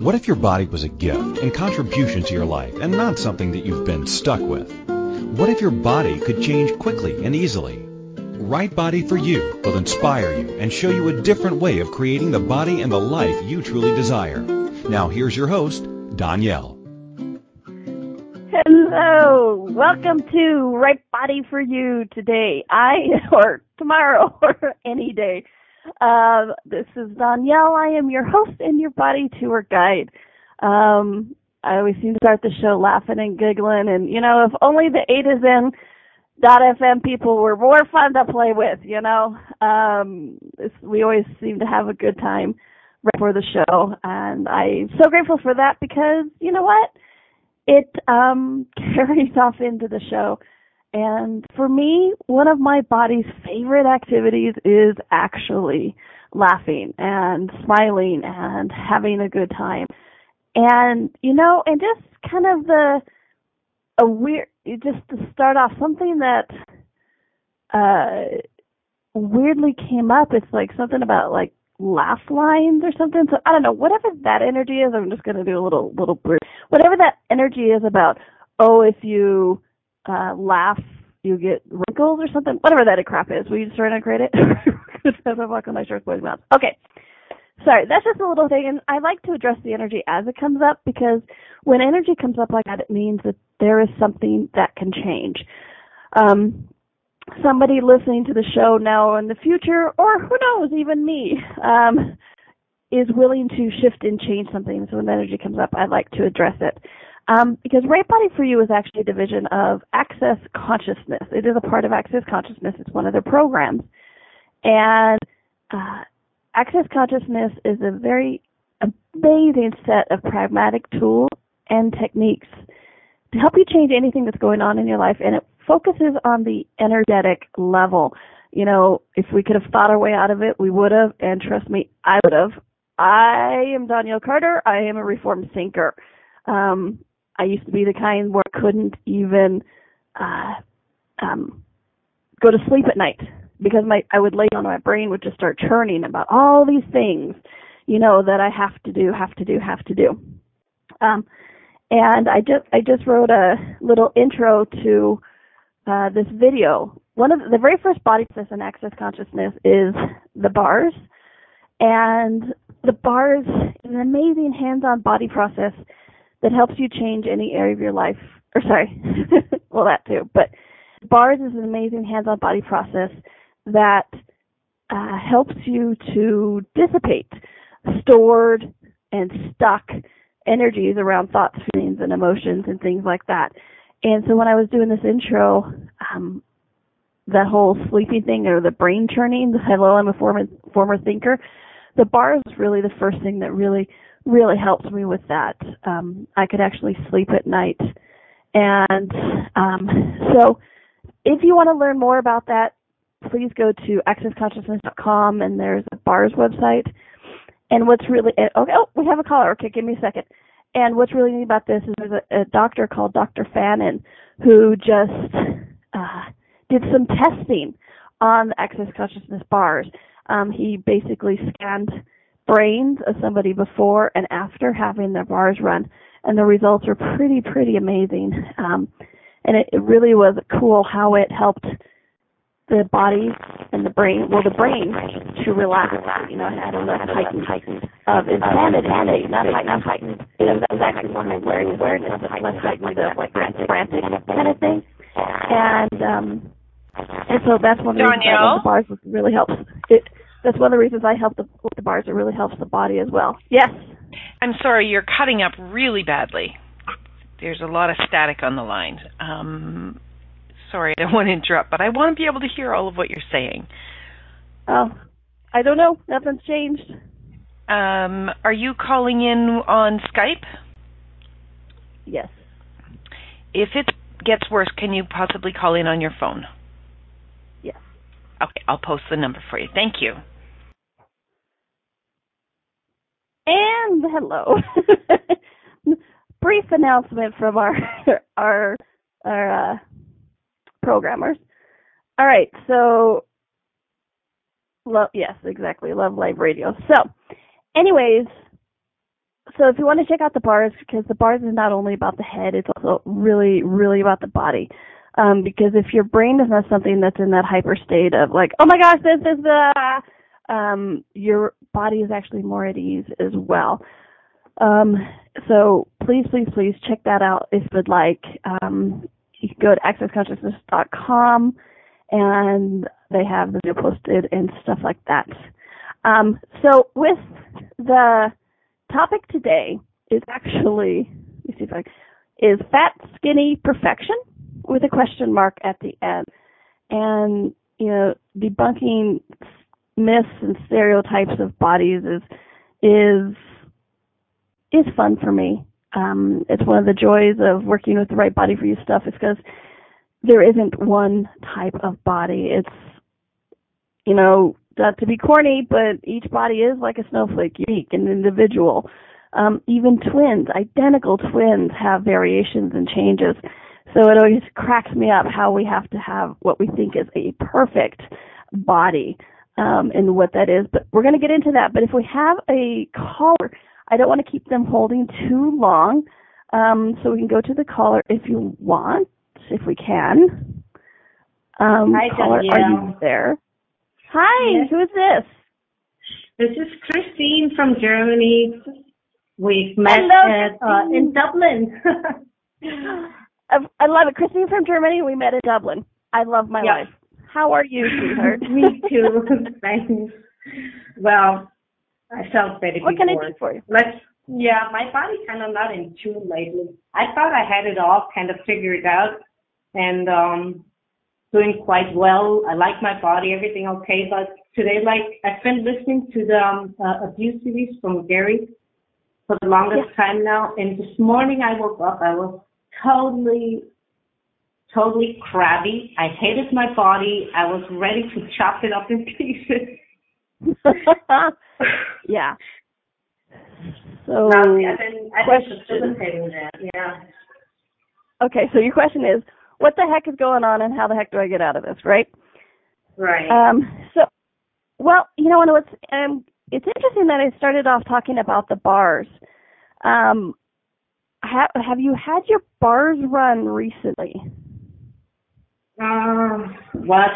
What if your body was a gift and contribution to your life and not something that you've been stuck with? What if your body could change quickly and easily? Right Body For You will inspire you and show you a different way of creating the body and the life you truly desire. Now here's your host, Danielle. Hello. Welcome to Right Body For You today, or tomorrow, or any day. This is Danielle. I am your host and your body tour guide. I always seem to start the show laughing and giggling, and, you know, if only the AtoZen.fm people were more fun to play with, you know. We always seem to have a good time right before the show, and I'm so grateful for that because, you know what, it carries off into the show. And for me, one of my body's favorite activities is actually laughing and smiling and having a good time. And, you know, and just kind of just to start off, something that weirdly came up, it's like something about like laugh lines or something. So I don't know, whatever that energy is, I'm just going to do a little brief. Whatever that energy is about, if you laugh, you get wrinkles or something, whatever that crap is. Will you just try to create it? I'm walking my short boy's mouth. Okay. Sorry, that's just a little thing, and I like to address the energy as it comes up, because when energy comes up like that, it means that there is something that can change. Somebody listening to the show now in the future, or who knows, even me, is willing to shift and change something. So when energy comes up, I like to address it. Because Right Body For You is actually a division of Access Consciousness. It is a part of Access Consciousness. It's one of their programs. And Access Consciousness is a very amazing set of pragmatic tools and techniques to help you change anything that's going on in your life. And it focuses on the energetic level. You know, if we could have thought our way out of it, we would have. And trust me, I would have. I am Danielle Carter. I am a reformed thinker. I used to be the kind where I couldn't even go to sleep at night because I would lay down and my brain would just start churning about all these things, you know, that I have to do. And I just wrote a little intro to this video. One of the very first body process in Access Consciousness is the BARS. And the BARS is an amazing hands-on body process that helps you change any area of your life. Well, that too. But BARS is an amazing hands-on body process that helps you to dissipate stored and stuck energies around thoughts, feelings, and emotions and things like that. And so when I was doing this intro, that whole sleepy thing or the brain churning, hello, I'm a former thinker, the BARS was really the first thing that really helped me with that. I could actually sleep at night. And so if you want to learn more about that, please go to accessconsciousness.com, and there's a BARS website. And what's really, we have a caller. Okay, give me a second. And what's really neat about this is there's a doctor called Dr. Fannin who just did some testing on the Access Consciousness BARS. He basically scanned brains of somebody before and after having their BARS run, and the results were pretty amazing. And it really was cool how it helped the body and the brain to relax. You know, it had a less heightened of insanity, not heightened. It was actually one of awareness, less heightened of like frantic kind of thing. And so that's one of the reasons the BARS really helps. That's one of the reasons I help with the BARS. It really helps the body as well. Yes? I'm sorry, you're cutting up really badly. There's a lot of static on the line. Sorry, I don't want to interrupt, but I want to be able to hear all of what you're saying. Oh, I don't know. Nothing's changed. Are you calling in on Skype? Yes. If it gets worse, can you possibly call in on your phone? Yes. Okay, I'll post the number for you. Thank you. And hello. Brief announcement from our programmers. All right, so yes, exactly. Love Live Radio. So, anyways, So if you want to check out the BARS, because the BARS is not only about the head, it's also really, really about the body. Because if your brain is not something that's in that hyper state of like, oh my gosh, this is the, your body is actually more at ease as well. So please check that out if you'd like. You can go to accessconsciousness.com and they have the video posted and stuff like that. So with the topic today is actually, let me see if I can, is fat, skinny, perfection? With a question mark at the end. And, you know, debunking myths and stereotypes of bodies is fun for me. It's one of the joys of working with the Right Body For You stuff is because there isn't one type of body. It's, you know, not to be corny, but each body is like a snowflake, unique and individual. Even twins, identical twins have variations and changes. So it always cracks me up how we have to have what we think is a perfect body, and what that is. But we're going to get into that. But if we have a caller, I don't want to keep them holding too long. So we can go to the caller if you want, if we can. Hi, caller, are you there? Hi, yes. Who is this? This is Christine from Germany. We've met in Dublin. I love it. Christine from Germany, we met in Dublin. I love my life. How are you, sweetheart? Me too. Thanks. Well, I felt very What before. Can I do for you? My body kind of not in tune lately. I thought I had it all kind of figured out and doing quite well. I like my body, everything okay. But today, I've been listening to the abuse series from Gary for the longest time now. And this morning I woke up, I was totally crabby. I hated my body. I was ready to chop it up in pieces. Yeah. So I've been facilitating that. Okay, so your question is, what the heck is going on and how the heck do I get out of this, right? Right. It's interesting that I started off talking about the BARS. Have you had your BARS run recently? It's about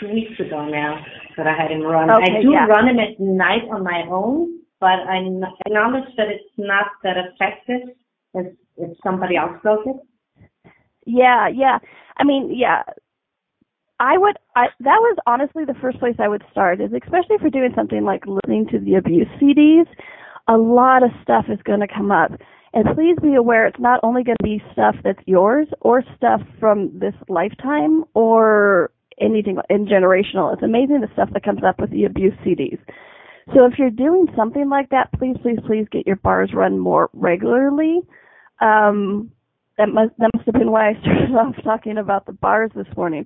2 weeks ago now that I had him run. Okay, I do run him at night on my own, but I acknowledge that it's not that effective if somebody else does it. Yeah. I mean, yeah. That was honestly the first place I would start, is especially if you're doing something like listening to the abuse CDs, a lot of stuff is going to come up. And please be aware, it's not only going to be stuff that's yours or stuff from this lifetime or anything in generational. It's amazing the stuff that comes up with the abuse CDs. So if you're doing something like that, please get your BARS run more regularly. That must have been why I started off talking about the BARS this morning.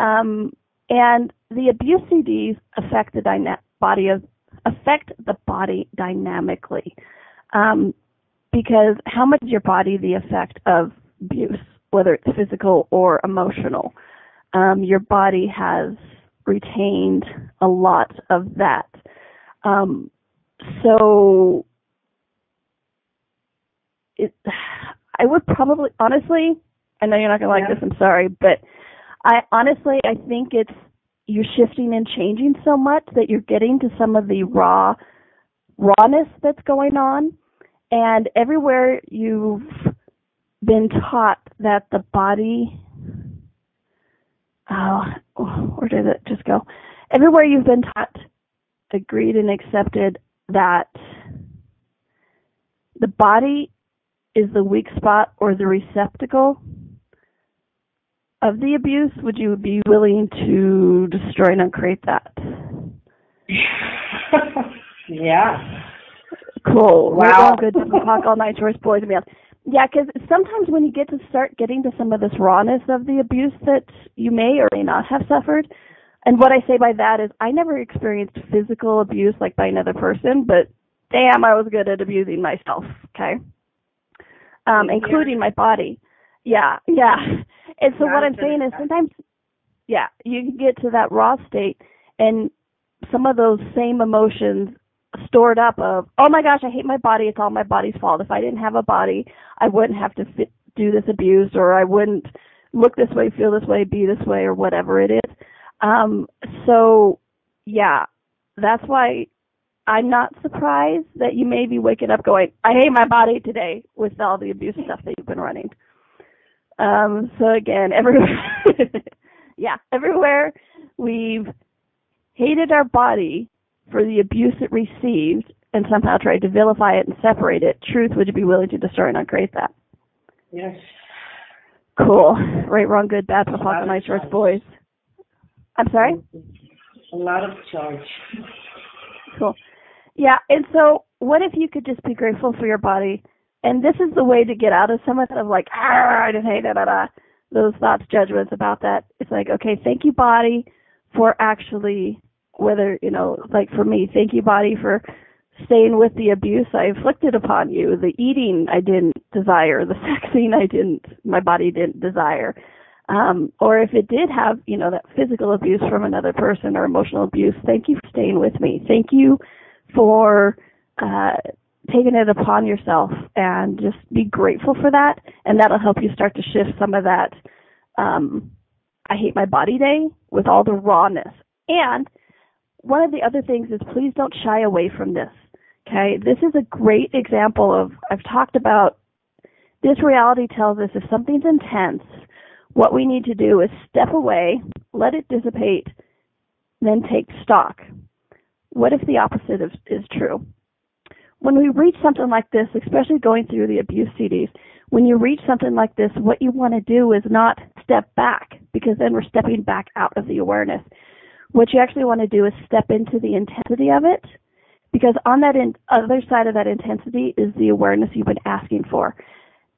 And the abuse CDs affect the body dynamically. Because how much is your body the effect of abuse, whether it's physical or emotional? Your body has retained a lot of that. I would probably, honestly, I know you're not going to like this, I'm sorry, but I think it's you're shifting and changing so much that you're getting to some of the rawness that's going on. And everywhere you've been taught that the body, where did it just go? Everywhere you've been taught, agreed and accepted that the body is the weak spot or the receptacle of the abuse, would you be willing to destroy and uncreate that? Yeah. Cool. Wow. We're all good to talk all night, choice boys and males. Yeah, because sometimes when you get to start getting to some of this rawness of the abuse that you may or may not have suffered, and what I say by that is I never experienced physical abuse like by another person, but damn, I was good at abusing myself, okay? Including my body. Yeah. And so what I'm saying is sometimes, you can get to that raw state and some of those same emotions stored up of, oh my gosh, I hate my body, it's all my body's fault. If I didn't have a body, I wouldn't have to do this abuse, or I wouldn't look this way, feel this way, be this way, or whatever it is. So, yeah, that's why I'm not surprised that you may be waking up going, I hate my body today, with all the abuse stuff that you've been running. So again, everywhere we've hated our body for the abuse it received and somehow tried to vilify it and separate it, truth, would you be willing to destroy and uncreate that? Yes. Cool. Right, wrong, good, bad, for fucking my church boys. I'm sorry? A lot of charge. Cool. Yeah, and so what if you could just be grateful for your body? And this is the way to get out of some of like, I just hate da-da-da, those thoughts, judgments about that. It's like, okay, thank you, body, for actually, whether, you know, like for me, thank you, body, for staying with the abuse I inflicted upon you, the eating I didn't desire, the sexing my body didn't desire. Or if it did have, you know, that physical abuse from another person or emotional abuse, thank you for staying with me. Thank you for taking it upon yourself, and just be grateful for that. And that'll help you start to shift some of that I hate my body day with all the rawness. And one of the other things is, please don't shy away from this, okay? This is a great example of, I've talked about, this reality tells us if something's intense, what we need to do is step away, let it dissipate, then take stock. What if the opposite is true? When we reach something like this, especially going through the abuse CDs, when you reach something like this, what you want to do is not step back, because then we're stepping back out of the awareness. What you actually want to do is step into the intensity of it, because on that other side of that intensity is the awareness you've been asking for.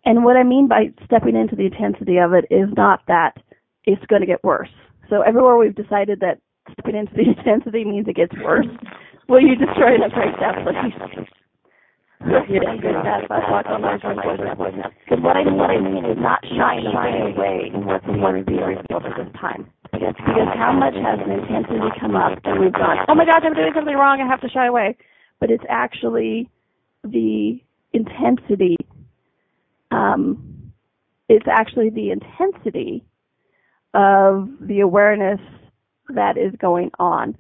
And what I mean by stepping into the intensity of it is not that it's going to get worse. So everywhere we've decided that stepping into the intensity means it gets worse, will you destroy that break down, please? Because what I mean is not shying away from what's going to be a result of this time. Because how much has an intensity come up and we've gone, oh my gosh, I'm doing something wrong, I have to shy away. But it's actually the intensity. It's actually the intensity of the awareness that is going on,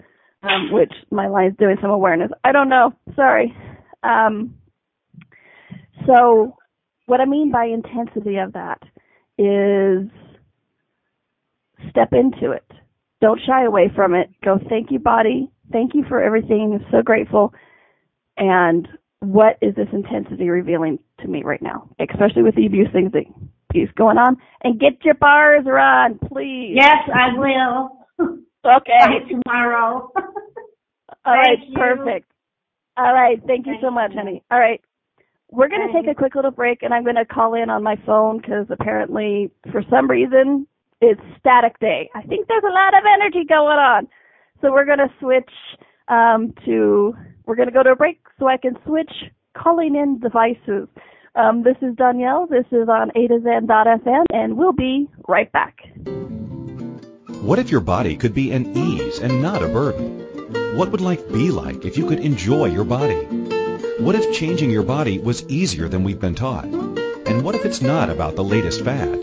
which my line's doing some awareness. I don't know. Sorry. So what I mean by intensity of that is step into it. Don't shy away from it. Go, thank you, body. Thank you for everything. I'm so grateful. And what is this intensity revealing to me right now? Especially with the abuse things that is going on. And get your bars run, please. Yes, I will. Okay. Bye tomorrow. All right, perfect. All right, thank you so much, honey. All right, we're going to take a quick little break, and I'm going to call in on my phone because apparently, for some reason, it's static day. I think there's a lot of energy going on. So we're going to switch we're going to go to a break so I can switch calling in devices. This is Danielle. This is on AtoZen.fm, and we'll be right back. What if your body could be an ease and not a burden? What would life be like if you could enjoy your body? What if changing your body was easier than we've been taught? And what if it's not about the latest fad?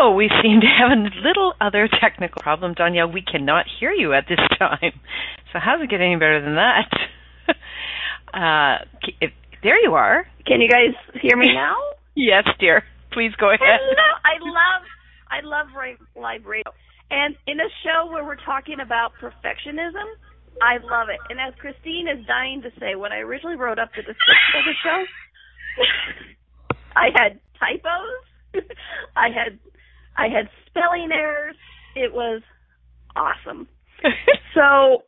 Oh, we seem to have a little other technical problem, Danielle. We cannot hear you at this time. So how does it get any better than that? There you are. Can you guys hear me now? Yes, dear. Please go ahead. Hello. I love live radio. And in a show where we're talking about perfectionism, I love it. And as Christine is dying to say, when I originally wrote up the description of the show, I had typos. I had spelling errors. It was awesome. So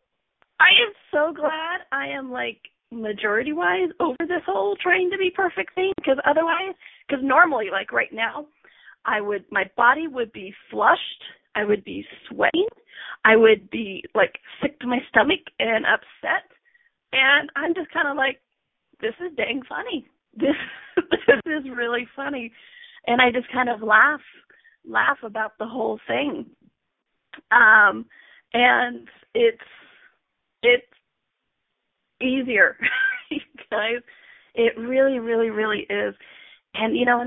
I am so glad I am, like, majority-wise over this whole trying to be perfect thing, because otherwise, because normally, like right now, my body would be flushed. I would be sweating. I would be, like, sick to my stomach and upset. And I'm just kind of like, this is dang funny. This is really funny. And I just kind of laugh about the whole thing. And it's easier, you guys. It really, really, really is. And, you know,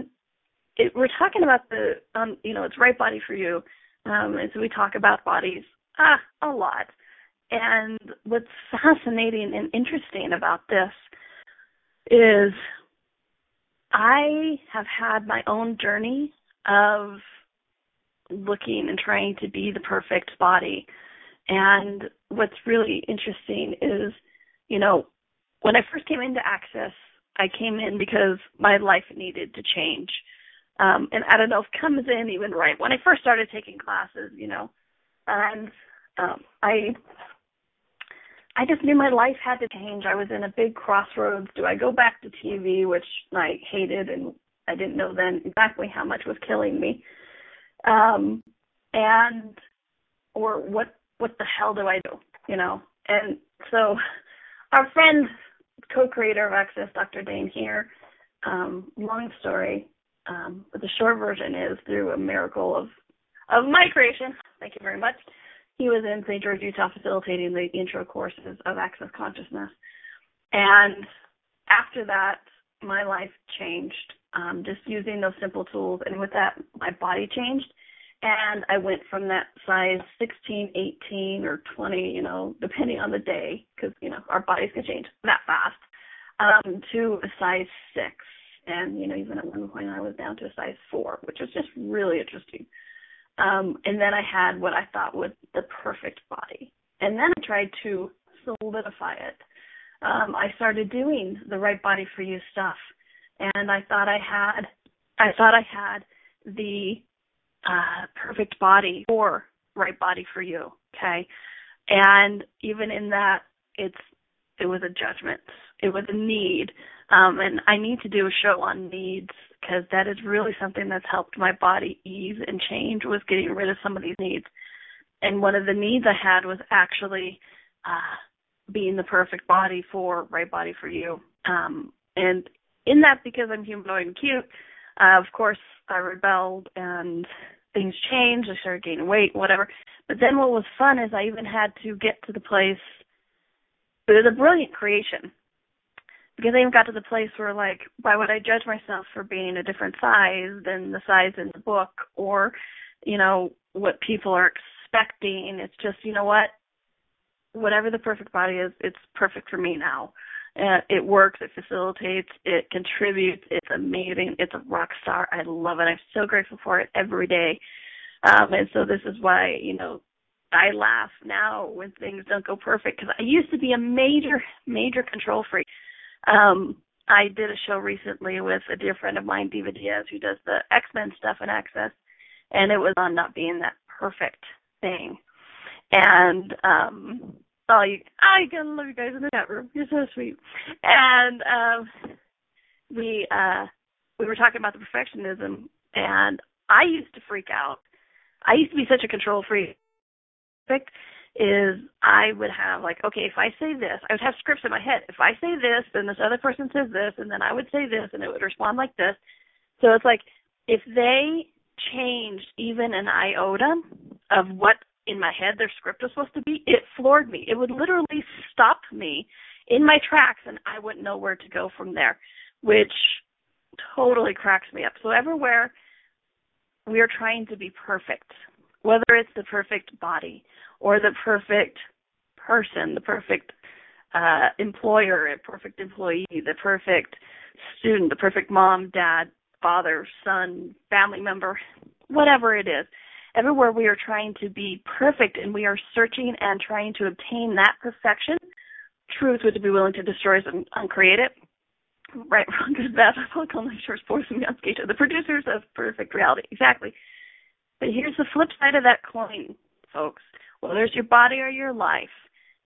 we're talking about it's Right Body For You. And so we talk about bodies a lot. And what's fascinating and interesting about this is I have had my own journey of looking and trying to be the perfect body. And what's really interesting is, you know, when I first came into Access, I came in because my life needed to change. And I don't know if it comes in even right when I first started taking classes, you know, and I just knew my life had to change. I was in a big crossroads. Do I go back to TV, which I hated, and I didn't know then exactly how much was killing me, or what the hell do I do, you know? And so our friend, co-creator of Access, Dr. Dain Heer, long story, but the short version is through a miracle of my creation. Thank you very much. He was in St. George, Utah, facilitating the intro courses of Access Consciousness. And after that, my life changed, just using those simple tools. And with that, my body changed. And I went from that size 16, 18, or 20, you know, depending on the day, because, you know, our bodies can change that fast, to a size 6. And, you know, even at one point I was down to a size 4, which was just really interesting. And then I had what I thought was the perfect body. And then I tried to solidify it. I started doing the Right Body For You stuff. And I thought I had the perfect body or Right Body For You, okay? And even in that, it was a judgment. It was a need. And I need to do a show on needs, because that is really something that's helped my body ease and change, was getting rid of some of these needs. And one of the needs I had was actually being the perfect body for Right Body For You. And in that, because I'm humanoid and cute, of course, I rebelled and things changed. I started gaining weight, whatever. But then what was fun is I even had to get to the place, it was a brilliant creation. Because I even got to the place where, like, why would I judge myself for being a different size than the size in the book or, you know, what people are expecting? It's just, you know what, whatever the perfect body is, it's perfect for me now. It works, it facilitates, it contributes, it's amazing, it's a rock star. I love it. I'm so grateful for it every day. And so this is why, you know, I laugh now when things don't go perfect, because I used to be a major, major control freak. I did a show recently with a dear friend of mine, Diva Diaz, who does the X-Men stuff in Access, and it was on not being that perfect thing. And I love you guys in the chat room. You're so sweet. And we were talking about the perfectionism, and I used to freak out. I used to be such a control freak. Is I would have, like, okay, if I say this, I would have scripts in my head. If I say this, then this other person says this, and then I would say this, and it would respond like this. So it's like if they changed even an iota of what in my head their script was supposed to be, it floored me. It would literally stop me in my tracks, and I wouldn't know where to go from there, which totally cracks me up. So everywhere we are trying to be perfect, whether it's the perfect body or the perfect person, the perfect employer, a perfect employee, the perfect student, the perfect mom, dad, father, son, family member, whatever it is. Everywhere we are trying to be perfect, and we are searching and trying to obtain that perfection. Truth would be willing to destroy us and uncreate it. Right, wrong, good, bad, I'm forcing me on skate to the producers of perfect reality. Exactly. But here's the flip side of that coin, folks. Whether it's your body or your life,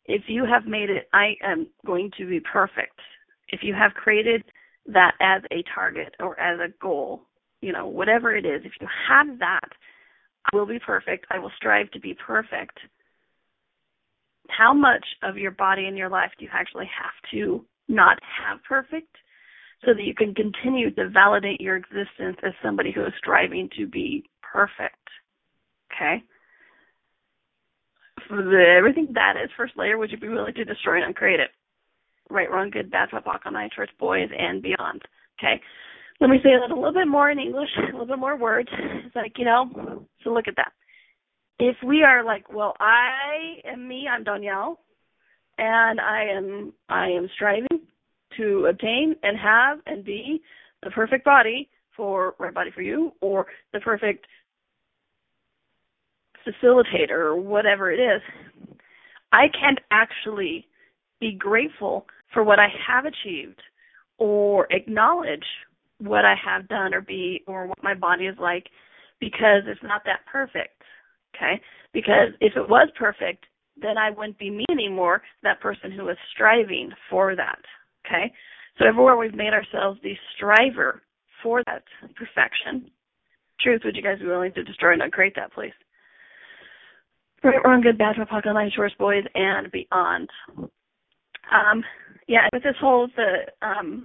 if you have made it, I am going to be perfect. If you have created that as a target or as a goal, you know, whatever it is, if you have that, I will be perfect. I will strive to be perfect. How much of your body and your life do you actually have to not have perfect so that you can continue to validate your existence as somebody who is striving to be perfect? Okay. For everything that is first layer, would you be willing to destroy and uncreate it? Right, wrong, good, bad, pop, walk on night, church, boys, and beyond. Okay. Let me say that a little bit more in English, a little bit more words. It's like, you know, so look at that. If we are like, well, I am me, I'm Danielle, and I am striving to obtain and have and be the perfect body for Right Body For You, or the perfect facilitator, or whatever it is, I can't actually be grateful for what I have achieved or acknowledge what I have done or what my body is like, because it's not that perfect, okay? Because if it was perfect, then I wouldn't be me anymore, that person who was striving for that, okay? So everywhere we've made ourselves the striver for that perfection. Truth, would you guys be willing to destroy and uncreate that, please? Right, wrong, good, bad, pop, online, shores, boys, and beyond. Yeah, with this whole the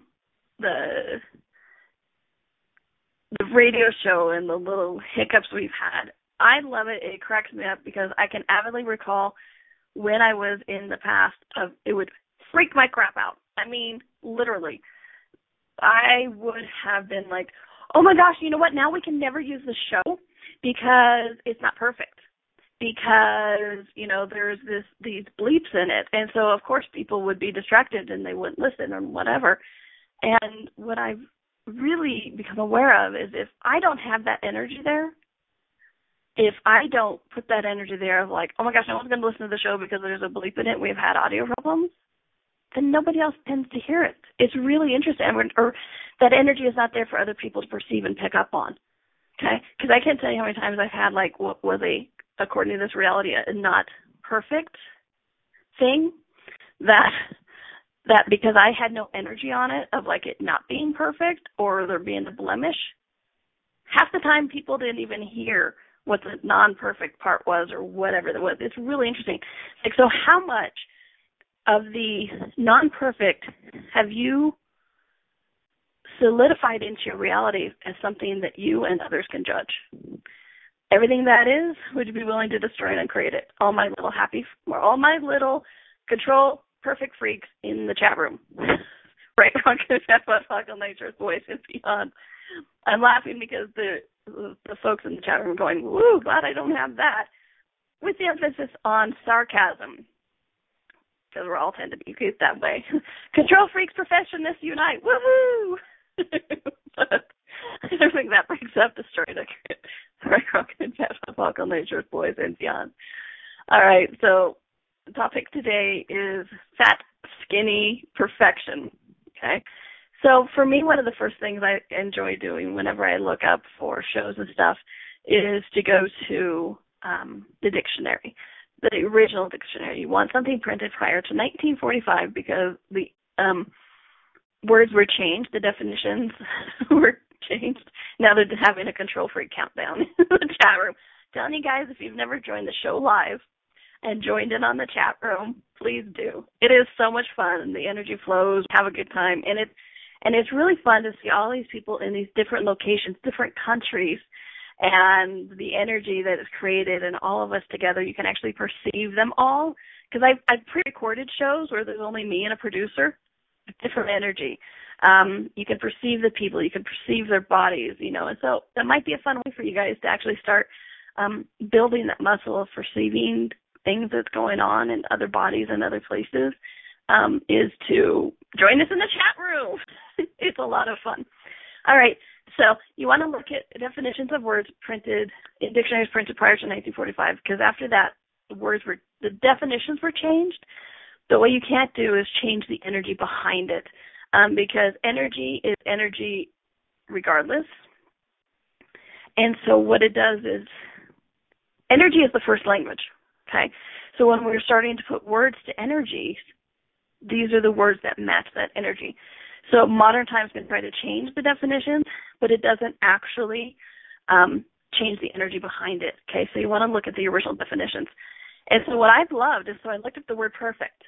radio show and the little hiccups we've had, I love it. It cracks me up because I can avidly recall when I was in the past of it would freak my crap out. I mean, literally. I would have been like, oh, my gosh, you know what? Now we can never use the show because it's not perfect, because, you know, there's these bleeps in it. And so, of course, people would be distracted and they wouldn't listen and whatever. And what I've really become aware of is if I don't have that energy there, if I don't put that energy there of like, oh, my gosh, no one's going to listen to the show because there's a bleep in it, we've had audio problems, then nobody else tends to hear it. It's really interesting, or that energy is not there for other people to perceive and pick up on, okay? Because I can't tell you how many times I've had, like, what was a, according to this reality, a not perfect thing that because I had no energy on it of, like, it not being perfect or there being a blemish, half the time people didn't even hear what the non-perfect part was or whatever that was. It's really interesting. Like, so how much of the non-perfect have you solidified into your reality as something that you and others can judge? Everything that is, would you be willing to destroy and uncreate it? All my little happy, or all my little control perfect freaks in the chat room. right now because that's what Falcon Nature's voice is beyond. I'm laughing because the folks in the chat room are going, woo, glad I don't have that, with the emphasis on sarcasm, because we all tend to be cute that way. Control freaks, professionists unite, woo-hoo! I don't think that brings up the story to Falcon Nature's voice and beyond. All right, so the topic today is fat, skinny, perfection, okay? So for me, one of the first things I enjoy doing whenever I look up for shows and stuff is to go to the dictionary, the original dictionary. You want something printed prior to 1945 because the words were changed, the definitions were changed. Now they're having a control freak countdown in the chat room. Telling you guys, if you've never joined the show live and joined in on the chat room, please do. It is so much fun. The energy flows. Have a good time. And it's really fun to see all these people in these different locations, different countries, and the energy that is created and all of us together. You can actually perceive them all because I've pre-recorded shows where there's only me and a producer. Different energy. You can perceive the people. You can perceive their bodies, you know. And so that might be a fun way for you guys to actually start building that muscle of perceiving things that's going on in other bodies and other places. Is to join us in the chat room. It's a lot of fun. All right, so you want to look at definitions of words printed in dictionaries printed prior to 1945 because after that, the definitions were changed. So what you can't do is change the energy behind it because energy is energy regardless. And so what it does is energy is the first language, okay? So when we're starting to put words to energies, these are the words that match that energy. So modern times can try to change the definitions, but it doesn't actually change the energy behind it. Okay, so you want to look at the original definitions. And so what I've loved is, so I looked up the word perfect.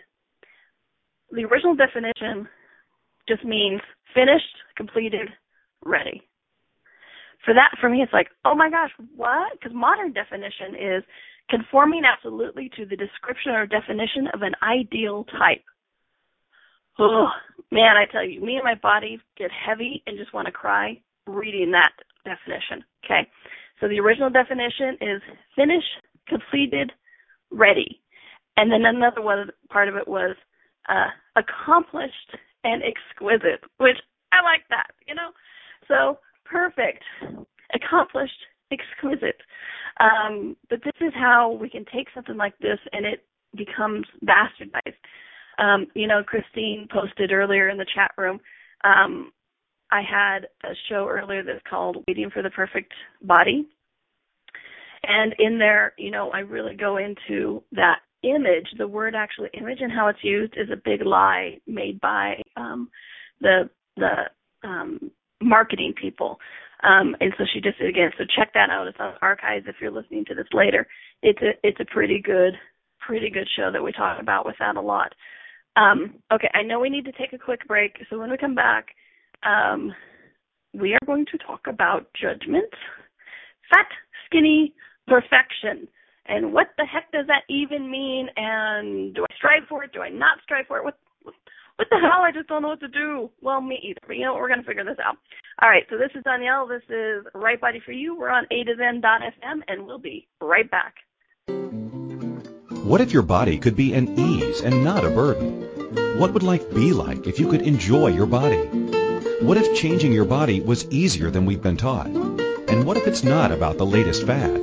The original definition just means finished, completed, ready. For that, for me, it's like, oh my gosh, what? Because modern definition is conforming absolutely to the description or definition of an ideal type. Oh, man, I tell you, me and my body get heavy and just want to cry reading that definition, okay? So the original definition is finished, completed, ready. And then another one, part of it was accomplished and exquisite, which I like that, you know? So perfect, accomplished, exquisite. But this is how we can take something like this and it becomes bastardized. You know, Christine posted earlier in the chat room, I had a show earlier that's called Waiting for the Perfect Body. And in there, you know, I really go into that image, the word actually image and how it's used is a big lie made by the marketing people. And so she just, again, so check that out. It's on archives if you're listening to this later. It's a pretty good show that we talk about with that a lot. Okay, I know we need to take a quick break. So when we come back, we are going to talk about judgment, fat, skinny, perfection. And what the heck does that even mean? And do I strive for it? Do I not strive for it? What the hell? I just don't know what to do. Well, me either. But you know what? We're going to figure this out. All right, so this is Danielle. This is Right Body For You. We're on AtoZen.fm, and we'll be right back. What if your body could be an ease and not a burden? What would life be like if you could enjoy your body? What if changing your body was easier than we've been taught? And what if it's not about the latest fad?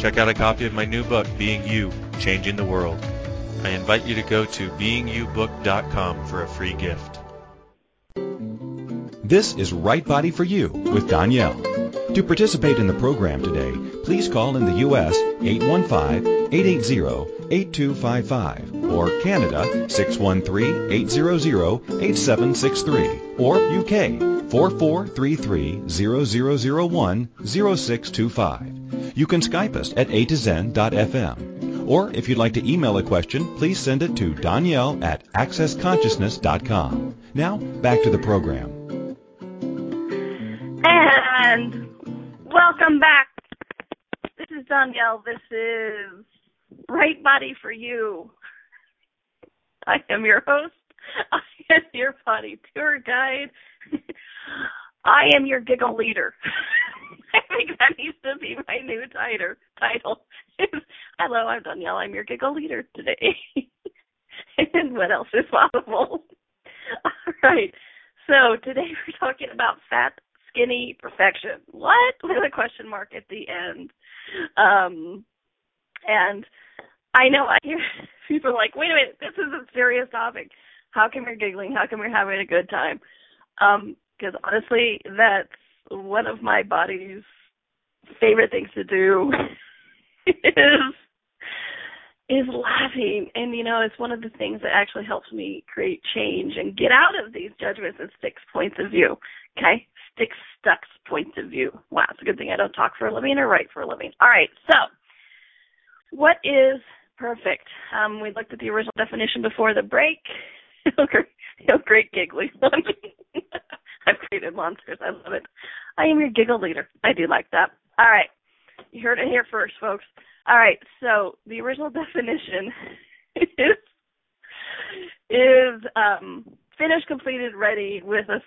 Check out a copy of my new book, Being You, Changing the World. I invite you to go to beingyoubook.com for a free gift. This is Right Body For You with Danielle. To participate in the program today, please call in the U.S. 815-880-8255 or Canada 613-800-8763 or UK 4433-0001-0625. You can Skype us at AtoZen.fm. Or if you'd like to email a question, please send it to Danielle at accessconsciousness.com. Now, back to the program. And welcome back. This is Danielle. This is Right Body For You. I am your host. I am your body tour guide. I am your giggle leader. I think that needs to be my new title. Hello, I'm Danielle. I'm your giggle leader today. And what else is possible? All right. So today we're talking about fat, skinny perfection. What? With a question mark at the end. And I know I hear people like, wait a minute, this is a serious topic. How come you're giggling? How come you're having a good time? Because honestly, that's one of my body's favorite things to do is laughing. And, you know, it's one of the things that actually helps me create change and get out of these judgments and six points of view. Okay? Six Stuck's points of view. Wow, it's a good thing I don't talk for a living or write for a living. All right, so what is perfect? We looked at the original definition before the break. Great giggling. I've created monsters. I love it. I am your giggle leader. I do like that. All right. You heard it here first, folks. All right, so the original definition is finished, completed, ready with a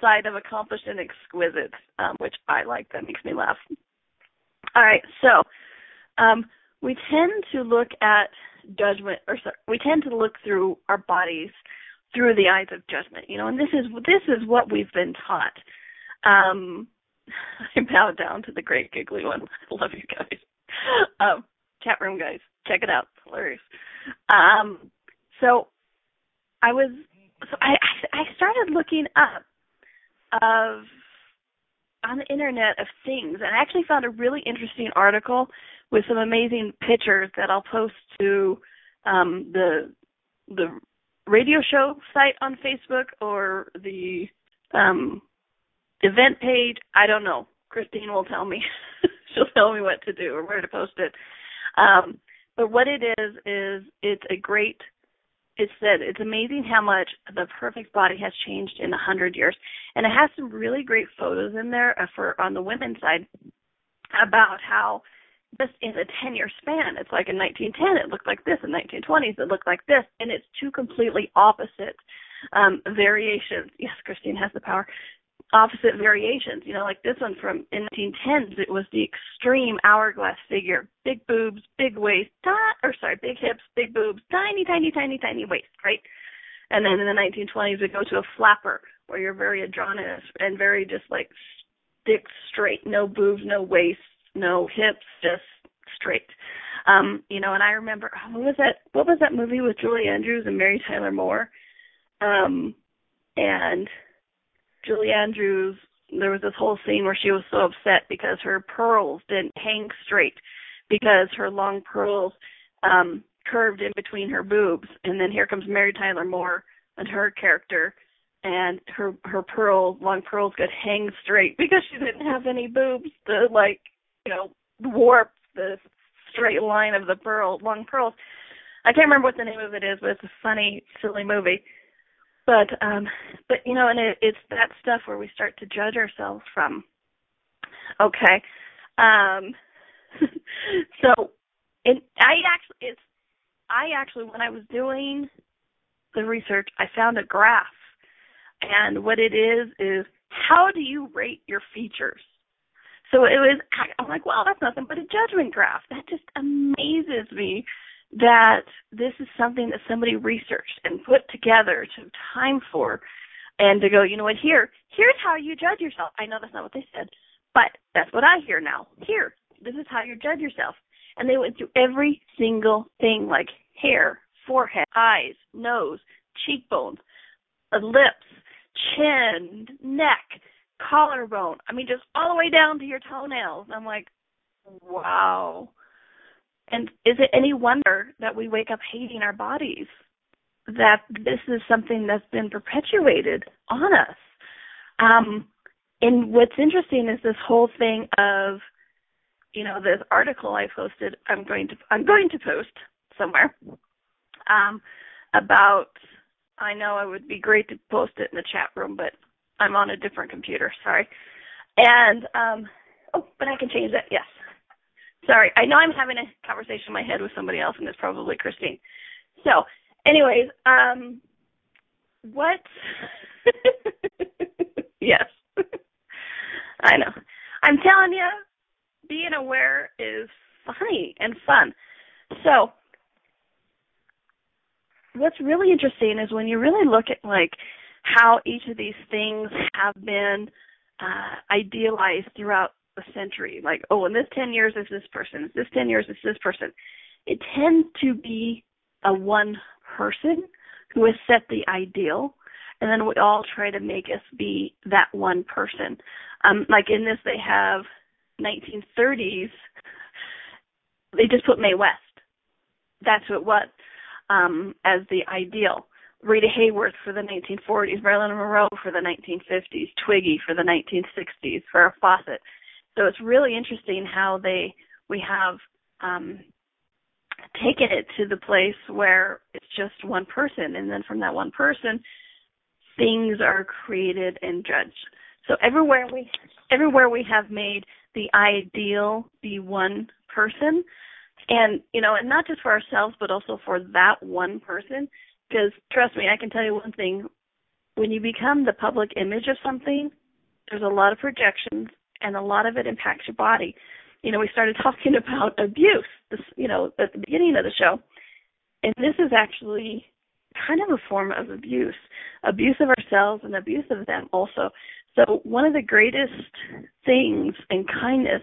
side of accomplished and exquisite, which I like. That makes me laugh. All right, so we tend to look at judgment, we tend to look through our bodies through the eyes of judgment, and this is what we've been taught. I bow down to the great giggly one. I love you guys. Chat room guys, check it out. It's hilarious. So I started looking up on the Internet of things, and I actually found a really interesting article with some amazing pictures that I'll post to the radio show site on Facebook or the event page. I don't know. Christine will tell me. She'll tell me what to do or where to post it. But what it is it's a great... It said, it's amazing how much the perfect body has changed in 100 years. And it has some really great photos in there on the women's side about how just in the 10-year span, it's like in 1910 it looked like this, in 1920s it looked like this, and it's two completely opposite variations. Yes, Christine has the power. Opposite variations, like this one from in 1910s, it was the extreme hourglass figure, big boobs, big waist, big hips, big boobs, tiny, tiny, tiny, tiny waist, right? And then in the 1920s, we go to a flapper where you're very androgynous and very just like stick straight, no boobs, no waist, no hips, just straight. And I remember, what was that movie with Julie Andrews and Mary Tyler Moore? And Julie Andrews, there was this whole scene where she was so upset because her pearls didn't hang straight because her long pearls curved in between her boobs. And then here comes Mary Tyler Moore and her character, and her long pearls could hang straight because she didn't have any boobs to, warp the straight line of the long pearls. I can't remember what the name of it is, but it's a funny, silly movie. But and it's that stuff where we start to judge ourselves from. Okay, So, and I actually, when I was doing the research, I found a graph. And what it is how do you rate your features? So it was, I'm like, well, that's nothing but a judgment graph. That just amazes me that this is something that somebody researched and put together, took time for, and to go, you know what, here's how you judge yourself. I know that's not what they said, but that's what I hear now. Here, this is how you judge yourself. And they went through every single thing, like hair, forehead, eyes, nose, cheekbones, lips, chin, neck, collarbone. I mean, just all the way down to your toenails. I'm like, wow. And is it any wonder that we wake up hating our bodies, that this is something that's been perpetuated on us? And what's interesting is this whole thing of, you know, this article I posted, I'm going to post somewhere, about, I know it would be great to post it in the chat room, but I'm on a different computer, sorry. And, but I can change that, yes. Sorry, I know I'm having a conversation in my head with somebody else, and it's probably Christine. So, anyways, what? Yes. I know. I'm telling you, being aware is funny and fun. So, what's really interesting is when you really look at, like, how each of these things have been idealized throughout the century. Like, oh, in this 10 years is this person, in this 10 years is this person. It tends to be a one person who has set the ideal, and then we all try to make us be that one person. Like in this, they have 1930s. They just put Mae West. That's who it was as the ideal. Rita Hayworth for the 1940s, Marilyn Monroe for the 1950s, Twiggy for the 1960s, Farrah Fawcett. So it's really interesting how we have taken it to the place where it's just one person, and then from that one person, things are created and judged. So everywhere we have made the ideal be one person, and you know, and not just for ourselves, but also for that one person. Because, trust me, I can tell you one thing. When you become the public image of something, there's a lot of projections, and a lot of it impacts your body. You know, we started talking about abuse, at the beginning of the show. And this is actually kind of a form of abuse of ourselves and abuse of them also. So one of the greatest things in kindness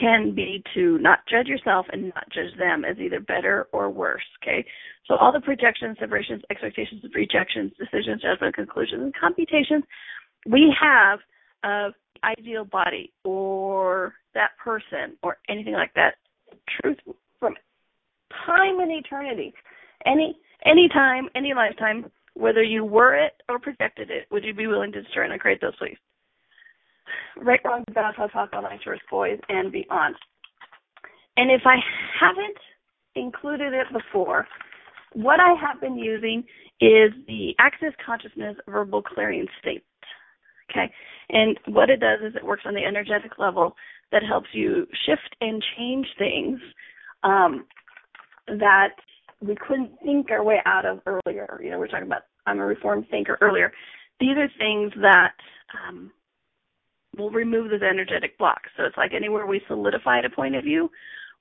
can be to not judge yourself and not judge them as either better or worse, okay? So all the projections, separations, expectations, rejections, decisions, judgment, conclusions, and computations we have of the ideal body or that person or anything like that, truth from time and eternity, any time, any lifetime, whether you were it or projected it, would you be willing to discern and create those beliefs? Right, wrong, about how talk all night, yours, boys, and beyond. And if I haven't included it before, what I have been using is the Access Consciousness Verbal Clearing State. Okay, and what it does is it works on the energetic level that helps you shift and change things that we couldn't think our way out of earlier. You know, we're talking about I'm a reformed thinker earlier. These are things that will remove those energetic blocks. So it's like anywhere we solidified a point of view,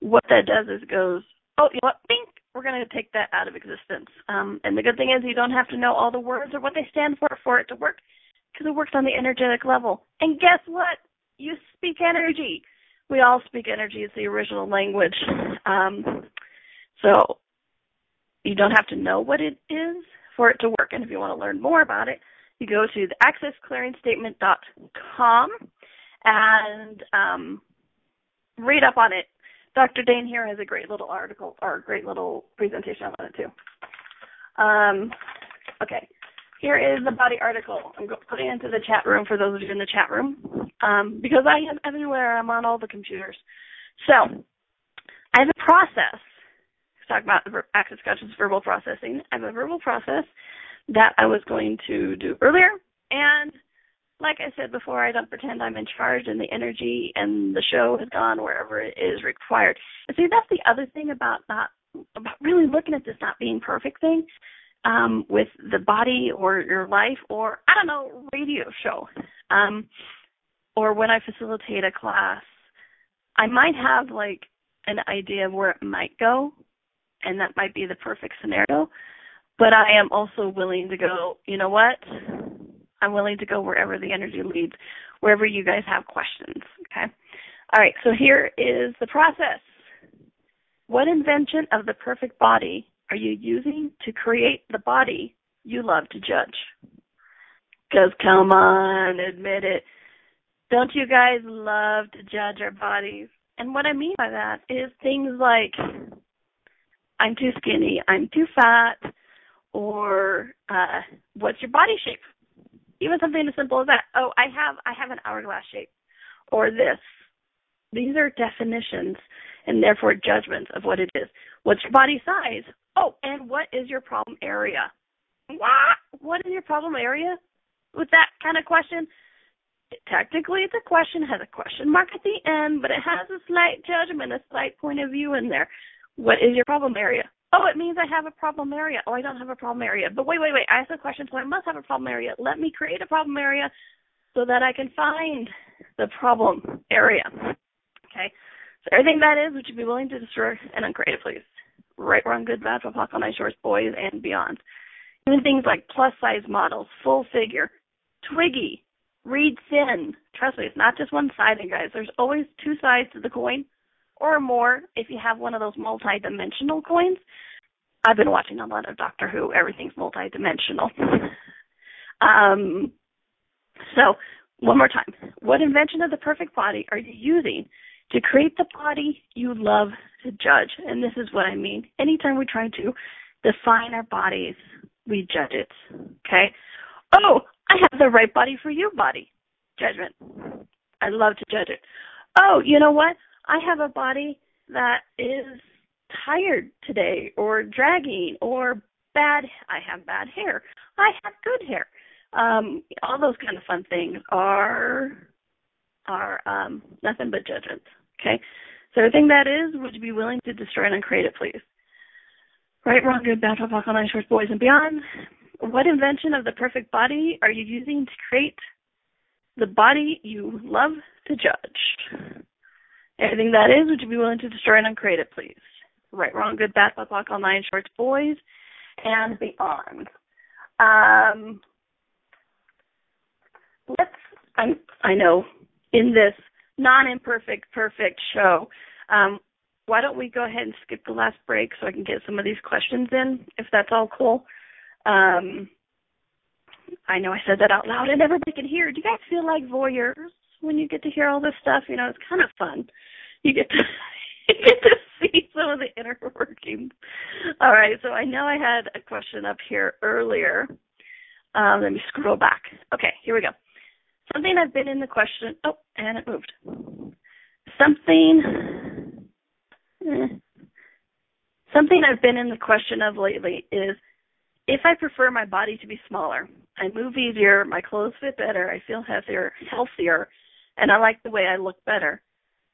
what that does is goes, oh, you know what, bink, we're going to take that out of existence. And the good thing is you don't have to know all the words or what they stand for it to work, because it works on the energetic level. And guess what? You speak energy. We all speak energy. It's the original language. So you don't have to know what it is for it to work. And if you want to learn more about it, you go to the accessclearingstatement.com and read up on it. Dr. Dain Heer has a great little article or a great little presentation on it too. Okay, here is the body article. I'm going to put it into the chat room for those of you in the chat room because I am everywhere. I'm on all the computers. So I have a process. Let's talk about access conscious verbal processing. I have a verbal process that I was going to do earlier, and like I said before, I don't pretend I'm in charge, and the energy and the show has gone wherever it is required. And see, that's the other thing about really looking at this not being perfect thing with the body or your life or, I don't know, radio show. Or when I facilitate a class, I might have like an idea of where it might go, and that might be the perfect scenario. But I am also willing to go, you know what? I'm willing to go wherever the energy leads, wherever you guys have questions, okay? All right, so here is the process. What invention of the perfect body are you using to create the body you love to judge? Because come on, admit it. Don't you guys love to judge our bodies? And what I mean by that is things like, I'm too skinny, I'm too fat, or what's your body shape? Even something as simple as that. Oh, I have an hourglass shape, or this. These are definitions and therefore judgments of what it is. What's your body size? Oh, and what is your problem area? What is your problem area? With that kind of question, technically the question has a question mark at the end, but it has a slight judgment, a slight point of view in there. What is your problem area? Oh, it means I have a problem area. Oh, I don't have a problem area. But wait. I asked a question, so I must have a problem area. Let me create a problem area so that I can find the problem area. Okay? So everything that is, would you be willing to destroy and uncreate it, please? Right, wrong, good, bad, pop, on nice, shorts, boys, and beyond. Even things like plus-size models, full figure, Twiggy, read thin. Trust me, it's not just one sided, guys. There's always two sides to the coin. Or more, if you have one of those multi-dimensional coins. I've been watching a lot of Doctor Who. Everything's multi-dimensional. So, one more time. What invention of the perfect body are you using to create the body you love to judge? And this is what I mean. Anytime we try to define our bodies, we judge it. Okay? Oh, I have the right body for you body. Judgment. I love to judge it. Oh, you know what? I have a body that is tired today or dragging or bad. I have bad hair. I have good hair. All those kind of fun things are nothing but judgments, okay? So the thing that is, would you be willing to destroy and uncreate it, please? Right, wrong, good, bad, pop, online, shorts, boys, and beyond. What invention of the perfect body are you using to create the body you love to judge? Everything that is, would you be willing to destroy and uncreate it, please? Right, wrong, good, bad, pop, lock, online, shorts, boys, and beyond. I know in this non-imperfect, perfect show, why don't we go ahead and skip the last break so I can get some of these questions in, if that's all cool. I know I said that out loud and everybody can hear. Do you guys feel like voyeurs? When you get to hear all this stuff, you know, it's kind of fun. You get to see some of the inner workings. All right, so I know I had a question up here earlier. Let me scroll back. Okay, here we go. Something I've been in the question. Oh, and it moved. Something I've been in the question of lately is, if I prefer my body to be smaller, I move easier, my clothes fit better, I feel healthier, and I like the way I look better.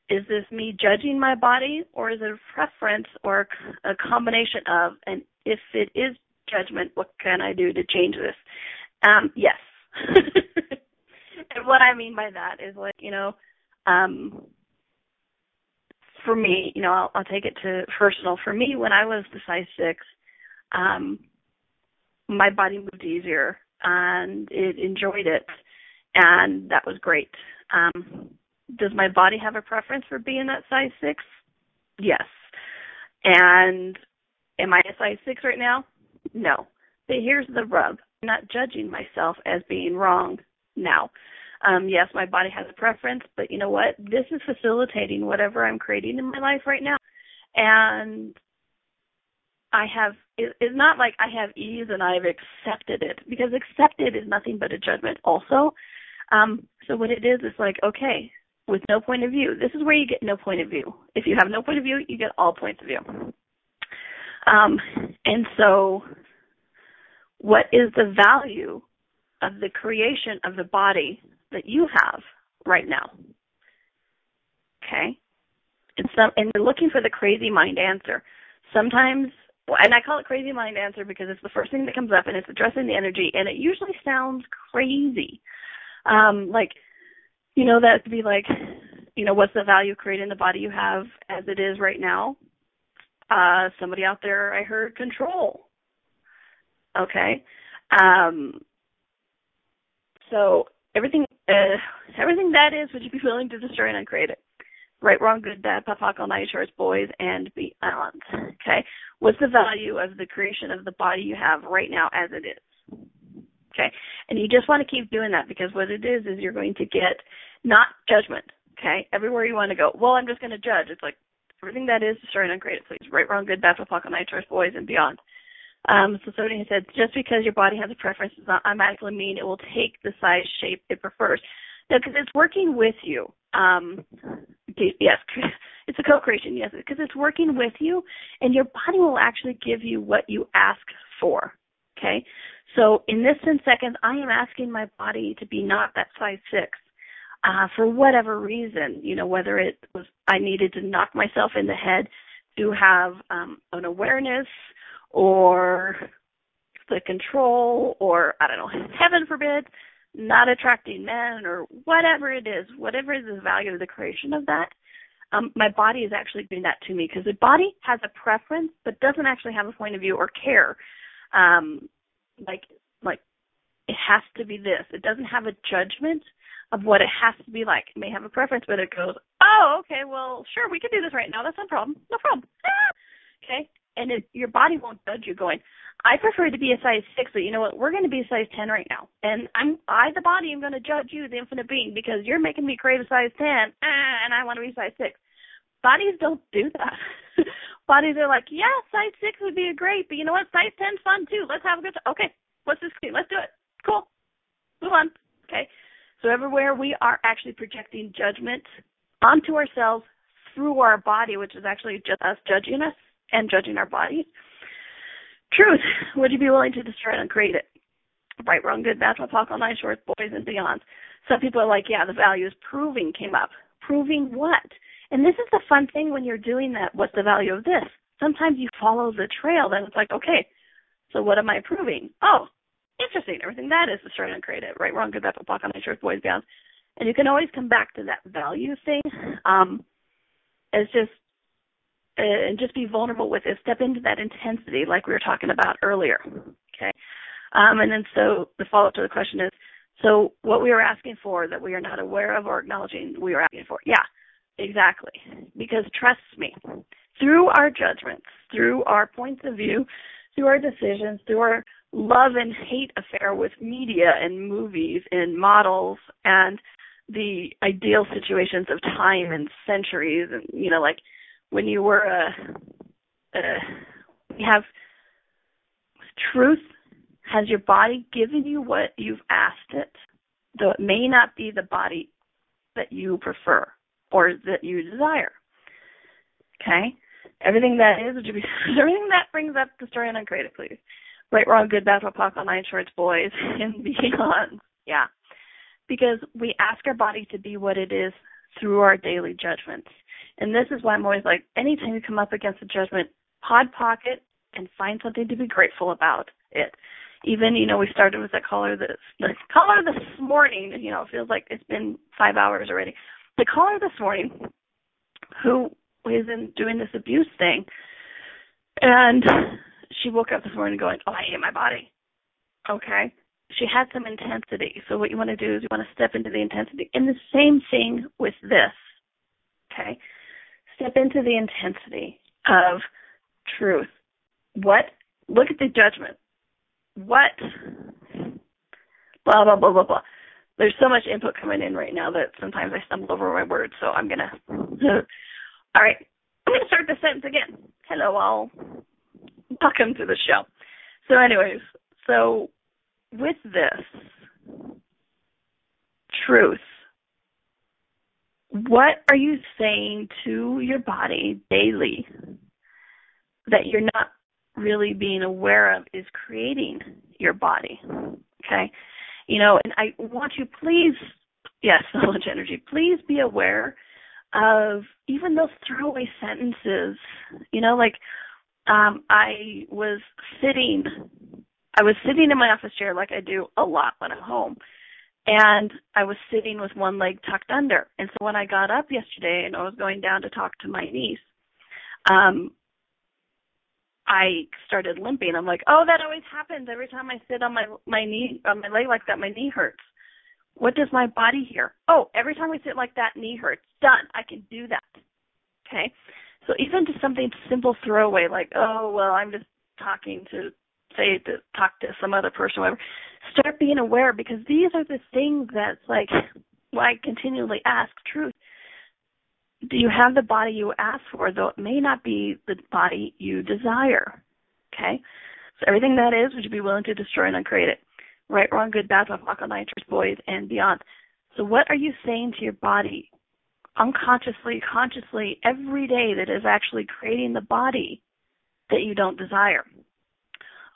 Is this me judging my body, or is it a preference or a combination of? And if it is judgment, what can I do to change this? Yes. And what I mean by that is, like, you know, for me, you know, I'll take it to personal. For me, when I was the size 6, my body moved easier, and it enjoyed it, and that was great. Does my body have a preference for being that size 6? Yes. And am I a size 6 right now? No. But here's the rub. I'm not judging myself as being wrong now. Yes, my body has a preference, but you know what? This is facilitating whatever I'm creating in my life right now. And it's not like I have ease and I've accepted it, because accepted is nothing but a judgment also. So what it is like, okay, with no point of view, this is where you get no point of view. If you have no point of view, you get all points of view. And so what is the value of the creation of the body that you have right now. Okay? And you're looking for the crazy mind answer. Sometimes, and I call it crazy mind answer because it's the first thing that comes up, and it's addressing the energy, and it usually sounds crazy. Like, you know, that could be like, you know, what's the value of creating the body you have as it is right now? Somebody out there, I heard control. Okay. So everything that is, would you be willing to destroy and uncreate it? Right, wrong, good, bad, pop, all night, shorts, boys, and beyond. Okay. What's the value of the creation of the body you have right now as it is? Okay. And you just want to keep doing that, because what it is you're going to get not judgment. Okay. Everywhere you want to go, well, I'm just going to judge. It's like, everything that is, destroy and uncreate it, please. Right, wrong, good, bad, pop, all night, shorts, boys, and beyond. So somebody said, just because your body has a preference does not automatically mean it will take the size, shape it prefers. No, because it's working with you. Yes, it's a co-creation, yes, because it's working with you, and your body will actually give you what you ask for, okay? So in this 10 seconds, I am asking my body to be not that size 6 for whatever reason, you know, whether it was I needed to knock myself in the head to have an awareness, or the control, or, I don't know, heaven forbid, not attracting men, or whatever is the value of the creation of that, my body is actually doing that to me, because the body has a preference but doesn't actually have a point of view or care. Like it has to be this. It doesn't have a judgment of what it has to be like. It may have a preference, but it goes, oh, okay, well, sure, we can do this right now. That's no problem. No problem. Okay. And your body won't judge you going, I prefer to be a size 6, but you know what? We're going to be a size 10 right now. And the body, am going to judge you, the infinite being, because you're making me crave a size 10, and I want to be size 6. Bodies don't do that. Bodies are like, yeah, size 6 would be great, but you know what? Size 10's fun too. Let's have a good time. Okay, what's this? Let's do it. Cool. Move on. Okay. So everywhere we are actually projecting judgment onto ourselves through our body, which is actually just us judging us. And judging our body. Truth, would you be willing to destroy and create it? Right, wrong, good, bad, pop, all night, shorts, boys, and beyond. Some people are like, yeah, the value is proving came up. Proving what? And this is the fun thing when you're doing that, what's the value of this? Sometimes you follow the trail, then it's like, okay, so what am I proving? Oh, interesting, everything that is destroy and create it. Right, wrong, good, bad, pop, all night, shorts, boys, beyond. And you can always come back to that value thing. It's just, and just be vulnerable with it. Step into that intensity like we were talking about earlier, okay? And then so the follow-up to the question is, so what we are asking for that we are not aware of or acknowledging we are asking for. Yeah, exactly. Because trust me, through our judgments, through our points of view, through our decisions, through our love and hate affair with media and movies and models and the ideal situations of time and centuries and, you know, like, when you were you have truth, has your body given you what you've asked it, though it may not be the body that you prefer or that you desire. Okay? Everything that is, everything that brings up the story and uncreate it, please. Right, wrong, good, bad, pop, all night, shorts, boys, and beyond. Yeah. Because we ask our body to be what it is through our daily judgments. And this is why I'm always like, anytime you come up against a judgment, pod pocket and find something to be grateful about it. Even, you know, we started with the caller this morning, you know, it feels like it's been 5 hours already. The caller this morning who is doing this abuse thing, and she woke up this morning going, oh, I hate my body. Okay. She had some intensity. So what you want to do is you want to step into the intensity. And the same thing with this. Okay. Step into the intensity of truth. What? Look at the judgment. What? Blah, blah, blah, blah, blah. There's so much input coming in right now that sometimes I stumble over my words, so I'm going to. All right. I'm going to start the sentence again. Hello, all. Welcome to the show. So anyways, so with this, truth. What are you saying to your body daily that you're not really being aware of is creating your body, okay? You know, and I want you, please, Yes, knowledge energy. Please be aware of even those throwaway sentences. You know, like I was sitting in my office chair like I do a lot when I'm home, and I was sitting with one leg tucked under. And so when I got up yesterday and I was going down to talk to my niece, I started limping. I'm like, oh, that always happens. Every time I sit on my knee, on my leg like that, my knee hurts. What does my body hear? Oh, every time we sit like that, knee hurts. Done. I can do that. Okay? So even just something simple throwaway like, oh, well, I'm just talking to some other person, whatever. Start being aware, because these are the things that's like, well, I continually ask truth. Do you have the body you ask for, though it may not be the body you desire? Okay? So everything that is, would you be willing to destroy and uncreate it? Right, wrong, good, bad, love, knock on nitrous, boys, and beyond. So what are you saying to your body unconsciously, consciously, every day that is actually creating the body that you don't desire?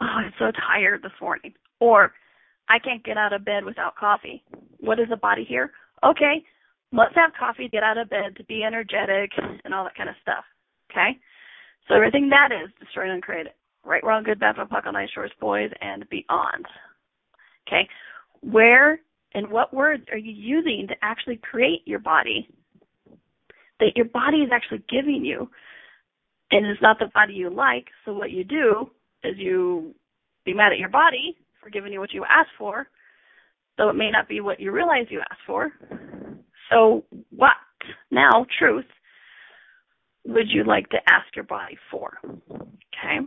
Oh, I'm so tired this morning. Or I can't get out of bed without coffee. What does the body hear? Okay, let's have coffee, get out of bed, to be energetic, and all that kind of stuff. Okay? So everything that is, destroy and uncreate it. Right, wrong, good, bad, love, knock on nitrous, boys, and beyond. Okay, where and what words are you using to actually create your body that your body is actually giving you, and it's not the body you like? So what you do is you be mad at your body for giving you what you asked for, though it may not be what you realize you asked for. So what now, truth, would you like to ask your body for? Okay.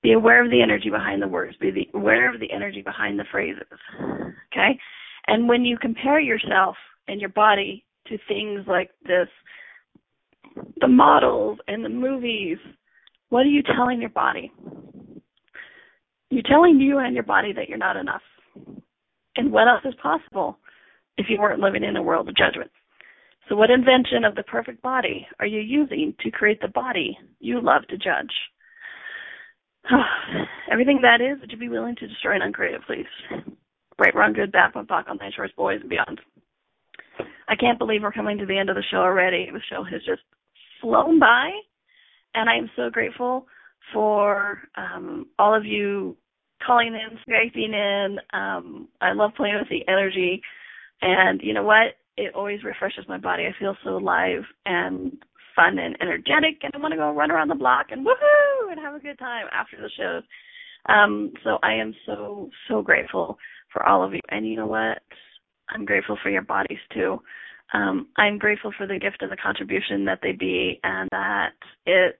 Be aware of the energy behind the words. Be aware of the energy behind the phrases, okay? And when you compare yourself and your body to things like this, the models and the movies, what are you telling your body? You're telling you and your body that you're not enough. And what else is possible if you weren't living in a world of judgment? So what invention of the perfect body are you using to create the body you love to judge? Everything that is, would you be willing to destroy and uncreate it, please? Right, wrong, good, bad, one, fuck, online shorts, boys, and beyond. I can't believe we're coming to the end of the show already. The show has just flown by, and I am so grateful for all of you calling in, Skyping in. I love playing with the energy, and you know what? It always refreshes my body. I feel so alive and fun and energetic, and I want to go run around the block and woohoo and have a good time after the shows. So I am so, so grateful for all of you. And you know what? I'm grateful for your bodies too. I'm grateful for the gift and the contribution that they be, and that it's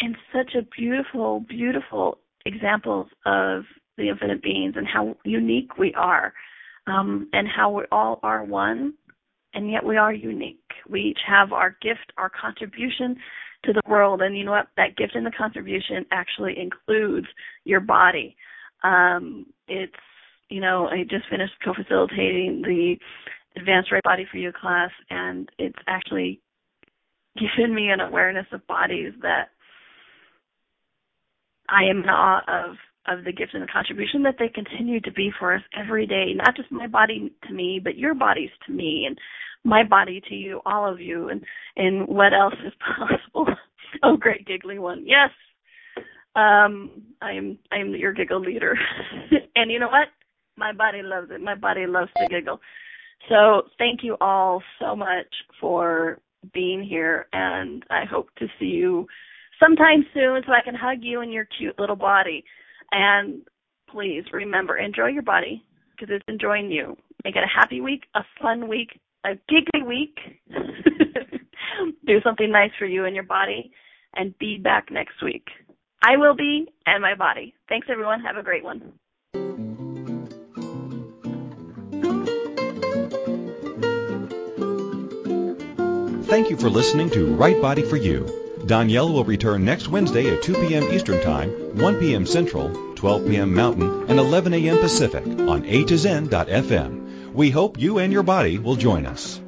in such a beautiful, beautiful examples of the infinite beings and how unique we are, and how we all are one. And yet we are unique. We each have our gift, our contribution to the world. And you know what? That gift and the contribution actually includes your body. It's, you know, I just finished co-facilitating the Advanced Right Body For You class, and it's actually given me an awareness of bodies that I am in awe of the gift and the contribution that they continue to be for us every day, not just my body to me, but your bodies to me and my body to you, all of you, and what else is possible. Oh, great giggly one. Yes. I am your giggle leader. And you know what? My body loves it. My body loves to giggle. So thank you all so much for being here, and I hope to see you sometime soon so I can hug you and your cute little body. And please remember, enjoy your body because it's enjoying you. Make it a happy week, a fun week, a giggly week. Do something nice for you and your body, and be back next week. I will be, and my body. Thanks, everyone. Have a great one. Thank you for listening to Right Body For You. Danielle will return next Wednesday at 2 p.m. Eastern Time, 1 p.m. Central, 12 p.m. Mountain, and 11 a.m. Pacific on AtoZen.fm. We hope you and your body will join us.